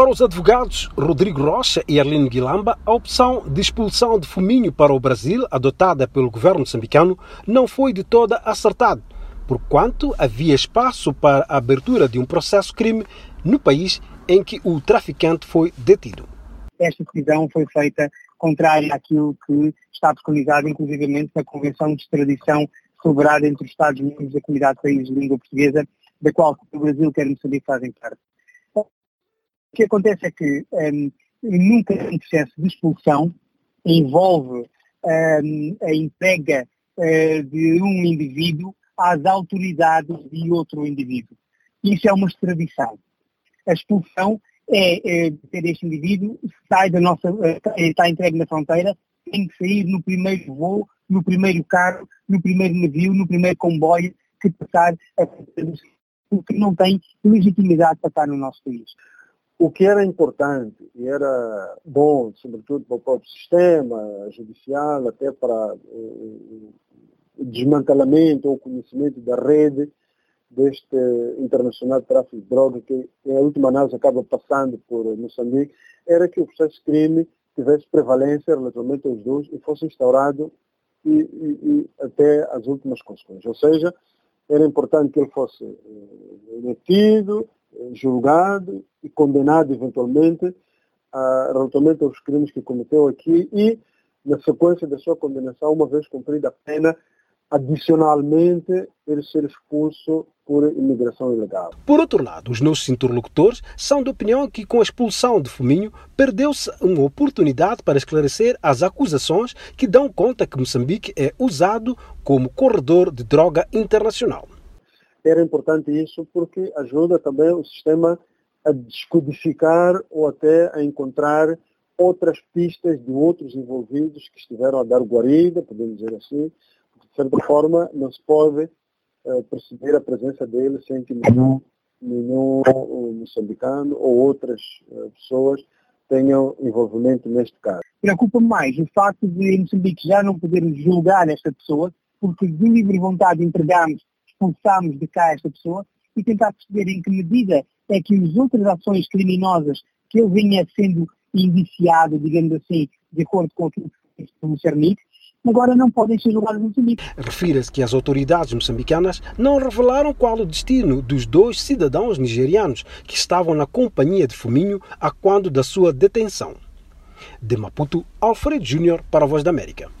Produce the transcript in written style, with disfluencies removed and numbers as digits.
Para os advogados Rodrigo Rocha e Arlindo Guilamba, a opção de expulsão de Fuminho para o Brasil, adotada pelo governo moçambicano, não foi de toda acertada, porquanto havia espaço para a abertura de um processo-crime no país em que o traficante foi detido. Esta decisão foi feita contrária àquilo que está preconizado, inclusivamente, na Convenção de Extradição celebrada entre os Estados Unidos da Comunidade de Países de Língua Portuguesa, da qual o Brasil quer Moçambique fazem parte. O que acontece é que nunca um processo de expulsão envolve a entrega de um indivíduo às autoridades de outro indivíduo. Isso é uma extradição. A expulsão é ter este indivíduo, está entregue na fronteira, tem que sair no primeiro voo, no primeiro carro, no primeiro navio, no primeiro comboio que passar a fronteira, porque não tem legitimidade para estar no nosso país. O que era importante e era bom, sobretudo para o próprio sistema judicial, até para o desmantelamento ou conhecimento da rede deste internacional de tráfico de droga, que em última análise acaba passando por Moçambique, era que o processo de crime tivesse prevalência relativamente aos dois e fosse instaurado e até as últimas consequências. Ou seja, era importante que ele fosse detido, julgado e condenado eventualmente relativamente aos crimes que cometeu aqui e, na sequência da sua condenação, uma vez cumprida a pena, adicionalmente, ele ser expulso por imigração ilegal. Por outro lado, os nossos interlocutores são de opinião que, com a expulsão de Fuminho, perdeu-se uma oportunidade para esclarecer as acusações que dão conta que Moçambique é usado como corredor de droga internacional. Era importante isso porque ajuda também o sistema a descodificar ou até a encontrar outras pistas de outros envolvidos que estiveram a dar guarida, podemos dizer assim. De certa forma, não se pode perceber a presença dele sem que nenhum moçambicano ou outras pessoas tenham envolvimento neste caso. Preocupa-me mais o facto de em Moçambique já não podermos julgar esta pessoa, porque de livre vontade entregámos, expulsámos de cá esta pessoa e tentar perceber em que medida é que as outras ações criminosas que ele vinha sendo indiciado, digamos assim, de acordo com aquilo que se Moçambique, agora não podem ser julgados em Moçambique. Refira-se que as autoridades moçambicanas não revelaram qual o destino dos dois cidadãos nigerianos que estavam na companhia de Fuminho a quando da sua detenção. De Maputo, Alfredo Júnior para a Voz da América.